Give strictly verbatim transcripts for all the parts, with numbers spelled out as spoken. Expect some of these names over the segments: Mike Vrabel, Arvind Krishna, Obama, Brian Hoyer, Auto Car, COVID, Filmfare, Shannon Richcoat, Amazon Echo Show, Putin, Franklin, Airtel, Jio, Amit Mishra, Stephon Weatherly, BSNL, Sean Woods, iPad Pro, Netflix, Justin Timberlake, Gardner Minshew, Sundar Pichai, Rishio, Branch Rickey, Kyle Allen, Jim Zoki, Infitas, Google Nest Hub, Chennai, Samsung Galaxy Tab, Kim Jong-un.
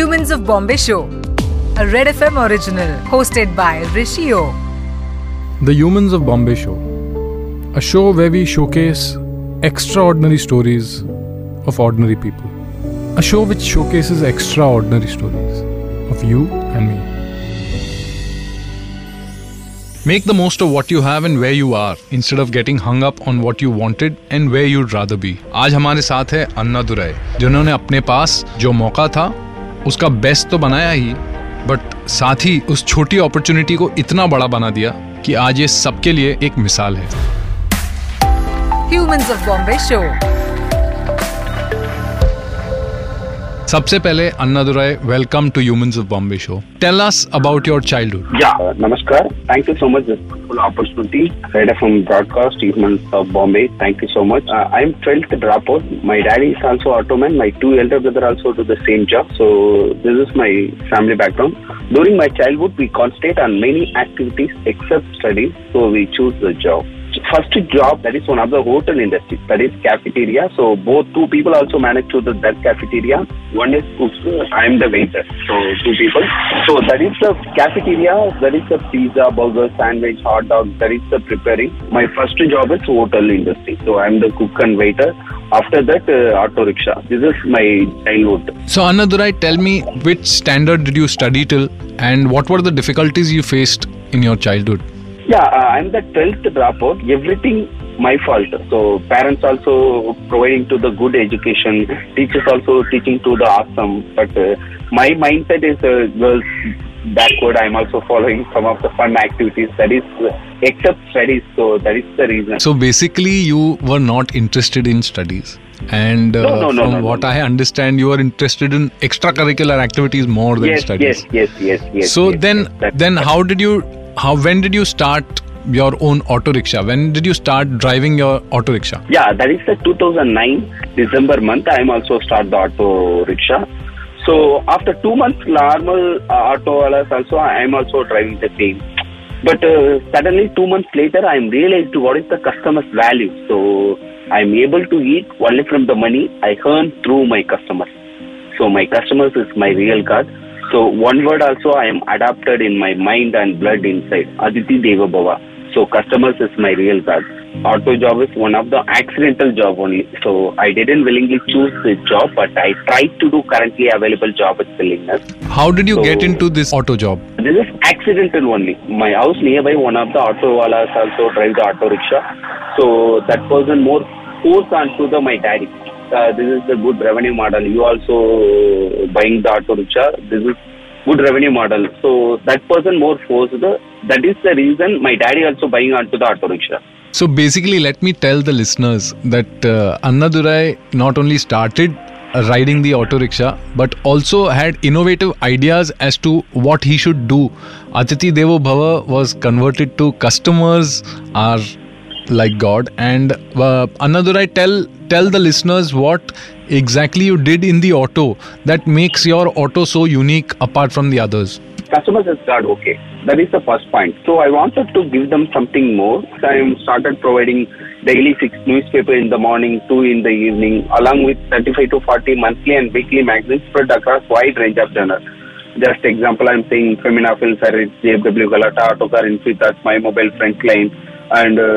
Humans of Bombay Show, a Red F M original hosted by Rishio. The Humans of Bombay Show, a show where we showcase extraordinary stories of ordinary people. A show which showcases extraordinary stories of you and me. Make the most of what you have and where you are instead of getting hung up on what you wanted and where you'd rather be. आज हमारे साथ है अन्नादुराई, जिन्होंने अपने पास जो मौका था उसका बेस्ट तो बनाया ही, बट साथ ही उस छोटी अपॉर्चुनिटी को इतना बड़ा बना दिया कि आज ये सबके लिए एक मिसाल है. Humans of Bombay Show. सबसे पहले Annadurai, welcome to humans of Bombay show. Tell us about your childhood. या नमस्कार, thank you so much for the opportunity. Red FM broadcast humans of Bombay, thank you so much. I am twelfth drop out. My daddy is also auto man. My two elder brother also do the same job. So this is my family background. During my childhood we concentrate on many activities accept studies, so we choose the job. First job, that is one of the hotel industry, that is cafeteria. So both two people also manage to the that cafeteria. One is I am the waiter, so two people. So that is the cafeteria, that is the pizza, burger, sandwich, hot dog, that is the preparing. My first job is hotel industry, so I am the cook and waiter. After that, uh, auto rickshaw. This is my childhood. So Annadurai, tell me, which standard did you study till, and what were the difficulties you faced in your childhood? Yeah, uh, I'm the twelfth dropout. Everything my fault. So parents also providing to the good education, teachers also teaching to the awesome. But uh, my mindset is uh, girls backward. I'm also following some of the fun activities. That is uh, except studies. So that is the reason. So basically, you were not interested in studies. And uh, no, no, no, from no, no, what no. I understand, you are interested in extracurricular activities more than yes, studies. Yes, yes, yes, yes. So yes, then, yes, that's then that's how did you? How when did you start your own auto rickshaw? When did you start driving your auto rickshaw? Yeah, that is the two thousand nine December month. I am also start the auto rickshaw. So after two months normal uh, auto wallahs also I am also driving the same. But uh, suddenly two months later I am realized what is the customer's value. So I am able to eat only from the money I earn through my customers. So my customers is my real God. So one word also I am adapted in my mind and blood inside. Aditi Deva Bhava. So customers is my real God. Auto job is one of the accidental job only. So I didn't willingly choose this job, but I tried to do currently available job with willingness. How did you so, get into this auto job? This is accidental only. My house nearby one of the auto wallahs also drive the auto rickshaw. So that person more forced onto the my daddy. Uh, this is the good revenue model. You also buying the auto rickshaw. This is good revenue model. So that person more forced. The, that is the reason my daddy also buying onto the auto rickshaw. So basically, let me tell the listeners that uh, Annadurai not only started riding the auto rickshaw, but also had innovative ideas as to what he should do. Atiti Devo Bhava was converted to customers are like God. And uh, Annadurai, tell Tell the listeners what exactly you did in the auto that makes your auto so unique apart from the others. Customers is God, okay. That is the first point. So I wanted to give them something more. So I started providing daily six newspaper in the morning, two in the evening, along with thirty-five to forty monthly and weekly magazines spread across wide range of journals. Just example, I'm saying Femina, Filmfare, J F W, Galata, Auto Car, Infitas, My Mobile, Franklin. And uh,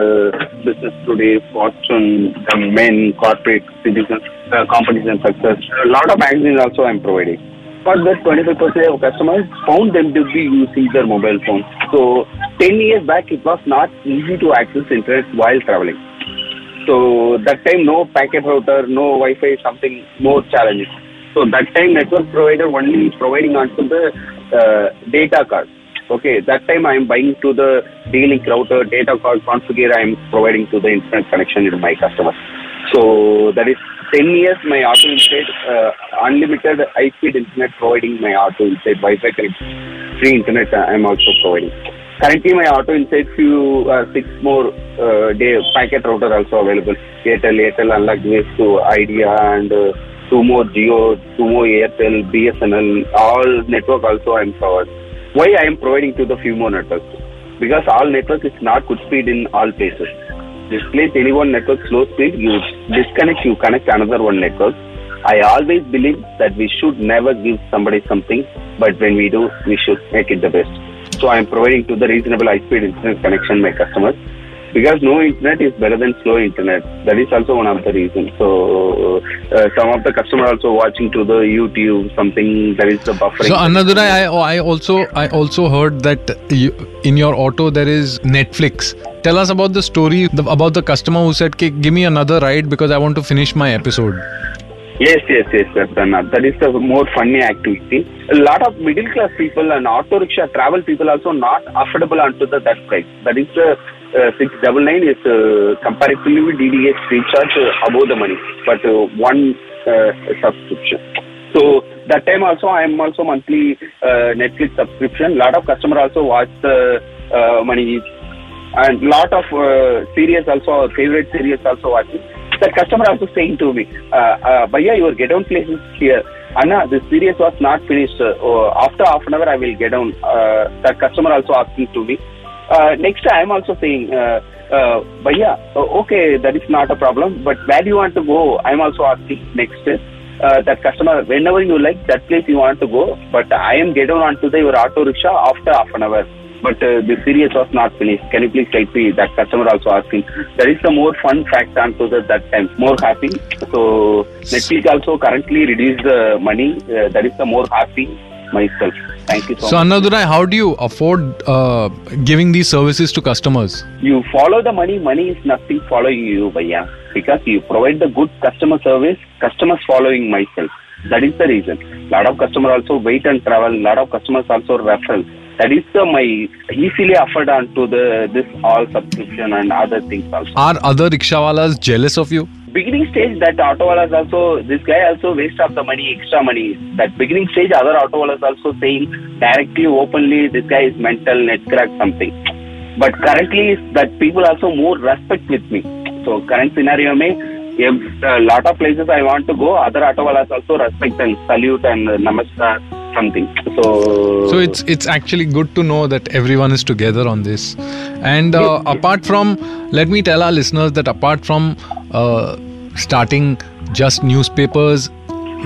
Business Today, Fortune, the Men, Corporate, Citizens, uh, Companies and Success. A lot of magazines also I am providing. For that, twenty-five percent of customers found them to be using their mobile phones. So, ten years back, it was not easy to access internet while traveling. So, that time, no packet router, no Wi-Fi, something more challenging. So, that time, network provider only providing onto the uh, data card. Okay, that time I am buying to the D-Link router, data card, configure I am providing to the internet connection to my customers. So that is ten years my auto inside, uh, unlimited high-speed internet providing my auto inside, Wi-Fi connection, free internet I am also providing. Currently my auto inside few, uh, six more uh, day packet router also available. Airtel, Airtel unlocked ways to Idea and uh, two more Jio, two more Airtel, B S N L, all network also I am covered. Why I am providing to the few more networks? Because all network is not good speed in all places. Displace any one network slow speed, you disconnect, you connect another one network. I always believe that we should never give somebody something, but when we do, we should make it the best. So I am providing to the reasonable high-speed internet connection my customers, because no internet is better than slow internet. That is also one of the reasons. So uh, some of the customers also watching to the YouTube something, that is the buffering. So Annadurai, I, I also I also heard that you, in your auto there is Netflix. Tell us about the story the, about the customer who said, "Give me another ride because I want to finish my episode." Yes, yes, yes, sir. That is the more funny activity. A lot of middle class people and auto rickshaw travel people also not affordable onto the that price. That is the uh, six double nine is uh, comparatively D D H recharge uh, above the money, but uh, one uh, subscription. So that time also I am also monthly uh, Netflix subscription. Lot of customer also watch the uh, money and lot of uh, series also favorite series also watching. The customer also saying to me, uh, uh, "Bhaiya, your get down place is here. Anna, this series was not finished. Uh, after half an hour, I will get down." Uh, the customer also asking to me. Uh, next, I am also saying, uh, uh, "Bhaiya, uh, okay, that is not a problem. But where do you want to go?" I am also asking next. Uh, that customer, whenever you like, that place you want to go. But I am get down onto the your auto rickshaw after half an hour. But uh, the series was not finished. Can you please help me? That customer also asking. That is the more fun fact onto the, that time. More happy. So Netflix also currently reduced the money. Uh, that is the more happy myself. Thank you so, so much. So Annadurai, how do you afford uh, giving these services to customers? You follow the money. Money is nothing following you, bhaiya. Because you provide the good customer service. Customers following myself. That is the reason. Lot of customers also wait and travel. Lot of customers also referral. That is uh, my easily offered on to the this all subscription and other things also. Are other rickshawalas jealous of you? Beginning stage that autowalas also, this guy also waste of the money, extra money. That beginning stage other autowalas also saying directly, openly, this guy is mental, netcrack something. But currently that people also more respect with me. So current scenario mein, a lot of places I want to go, other autowalas also respect and salute and uh, namaskar. Something. So, so it's it's actually good to know that everyone is together on this. And uh, yes, apart yes. from, let me tell our listeners that apart from uh, starting just newspapers,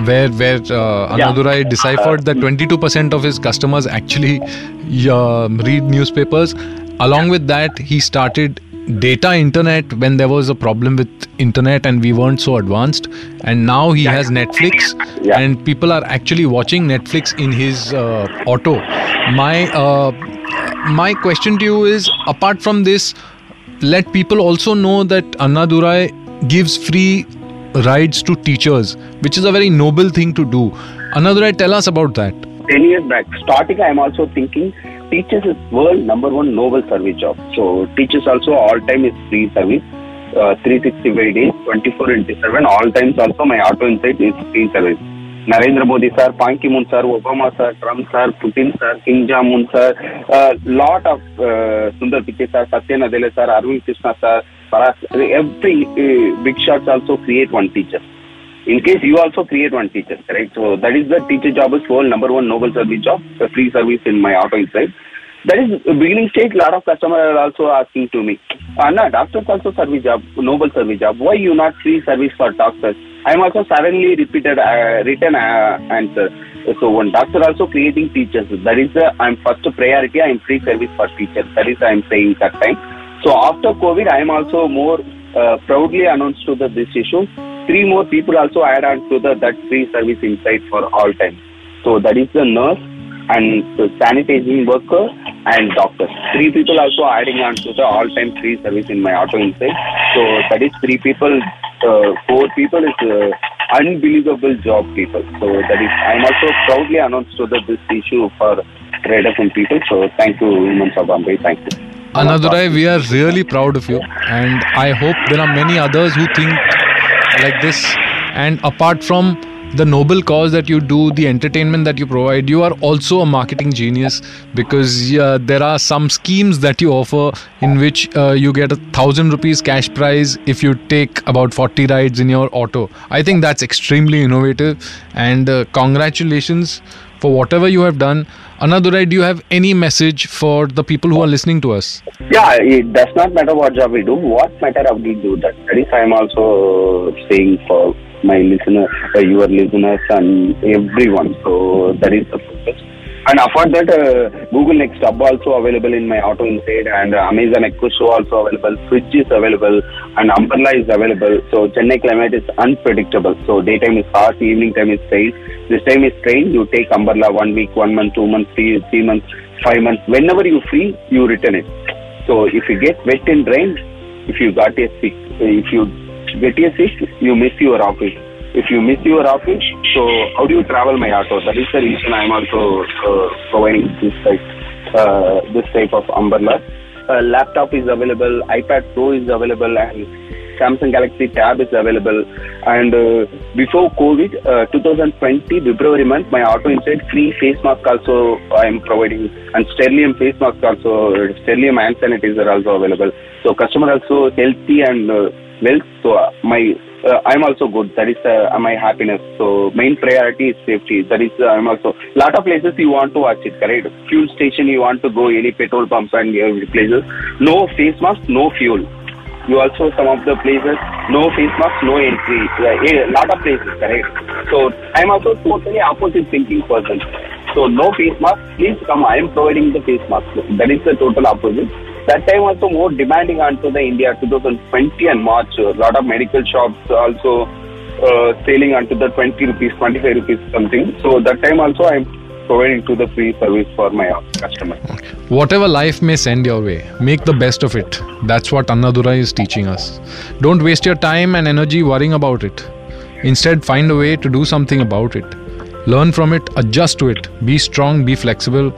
where where uh, Annadurai yeah. deciphered that twenty-two percent of his customers actually uh, read newspapers. Along with that, he started data internet when there was a problem with internet and we weren't so advanced, and now he yeah. has Netflix yeah. and people are actually watching Netflix in his uh, auto. My uh, my question to you is, apart from this, let people also know that Annadurai gives free rides to teachers, which is a very noble thing to do. Annadurai, tell us about that. ten years back, starting I am also thinking teachers is world number one noble service job. So teachers also all time is free service, uh, three sixty-five days, twenty-four into seven, all times also my auto insight is free service. Narendra Modi sir, Ban Ki-moon sir, Obama sir, Trump sir, Putin sir, Kim Jong-un sir, uh, lot of uh, Sundar Pichai sir, Satya Nadella sir, Arvind Krishna sir, Paras, every uh, big shots also create one teacher. In case you also create one teacher, correct? So that is the teacher job is world number one noble service job, a free service in my auto inside. That is beginning stage, lot of customers are also asking to me, Anna, doctors also service job, noble service job. Why you not free service for doctors? I am also suddenly repeated uh, written uh, answer. So one doctor also creating teachers. That is the I am first priority, I am free service for teachers. That is I am saying that time. So after COVID, I am also more uh, proudly announced to the, this issue. Three more people also add on to the that free service inside for all time. So that is the nurse and the sanitizing worker and doctor. Three people also adding on to the all time free service in my auto inside. So that is three people, uh, four people is uh, unbelievable job people. So that is I am also proudly announced to the this issue for Red F M people. So thank you, Humans of Bombay. Thank you. Annadurai, we are really proud of you, and I hope there are many others who think like this. And apart from the noble cause that you do, the entertainment that you provide, you are also a marketing genius, because uh, there are some schemes that you offer in which uh, you get a thousand rupees cash prize if you take about forty rides in your auto. I think that's extremely innovative, and uh, congratulations for whatever you have done. Annadurai, do you have any message for the people who are listening to us? Yeah, it does not matter what job we do. What matter how we do that. That is I am also saying for my listeners, uh, your listeners and everyone. So that is the focus. And apart that, uh, Google Nest Hub also available in my auto inside, and uh, Amazon Echo Show also available, Switch is available, and umbrella is available. So Chennai climate is unpredictable. So daytime is harsh, evening time is rain. This time is rain. You take umbrella one week, one month, two months, three, three months, five months. Whenever you free, you return it. So if you get wet in rain, if you got a sick, if you get a sick, you miss your office. If you miss your office, so how do you travel my auto? That is the reason I am also uh, providing this type, uh, this type of umbrella. Uh, laptop is available, iPad Pro is available, and Samsung Galaxy Tab is available. And uh, before COVID, uh, twenty twenty February month, my auto inside free face mask also I am providing, and Sterlium face mask also, Sterlium hand sanitizer also available. So customer also healthy and uh, well. So uh, my Uh, I'm also good. That is uh, my happiness. So main priority is safety. That is uh, I'm also lot of places you want to watch it, correct? Fuel station you want to go, any petrol pump and uh, places. No face mask, no fuel. You also some of the places no face mask, no entry. Uh, a lot of places, correct? So I'm also totally opposite thinking person. So no face mask, please come. I am providing the face mask. That is the total opposite. That time also more demanding onto the India twenty twenty and March. A lot of medical shops also uh, selling onto the twenty rupees, twenty-five rupees something. So that time also I am providing to the free service for my customer. Whatever life may send your way, make the best of it. That's what Annadurai is teaching us. Don't waste your time and energy worrying about it. Instead, find a way to do something about it. Learn from it, adjust to it, be strong, be flexible,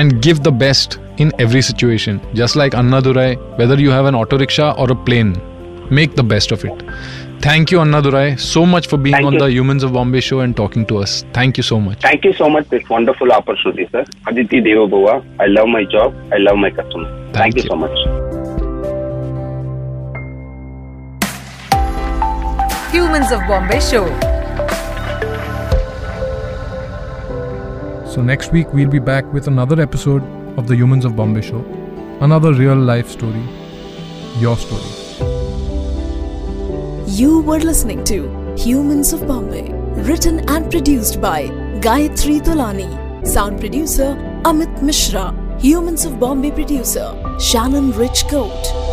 and give the best in every situation. Just like Annadurai, whether you have an auto rickshaw or a plane, make the best of it. Thank you, Annadurai, so much for being Thank on you. the Humans of Bombay show and talking to us. Thank you so much. Thank you so much for this wonderful opportunity, sir. Aditi Deva Bhava, I love my job, I love my customers. Thank, Thank you. you so much. Humans of Bombay show. So next week we'll be back with another episode of the Humans of Bombay show. Another real life story. Your story. You were listening to Humans of Bombay. Written and produced by Gayatri Tolani. Sound producer Amit Mishra. Humans of Bombay producer Shannon Richcoat.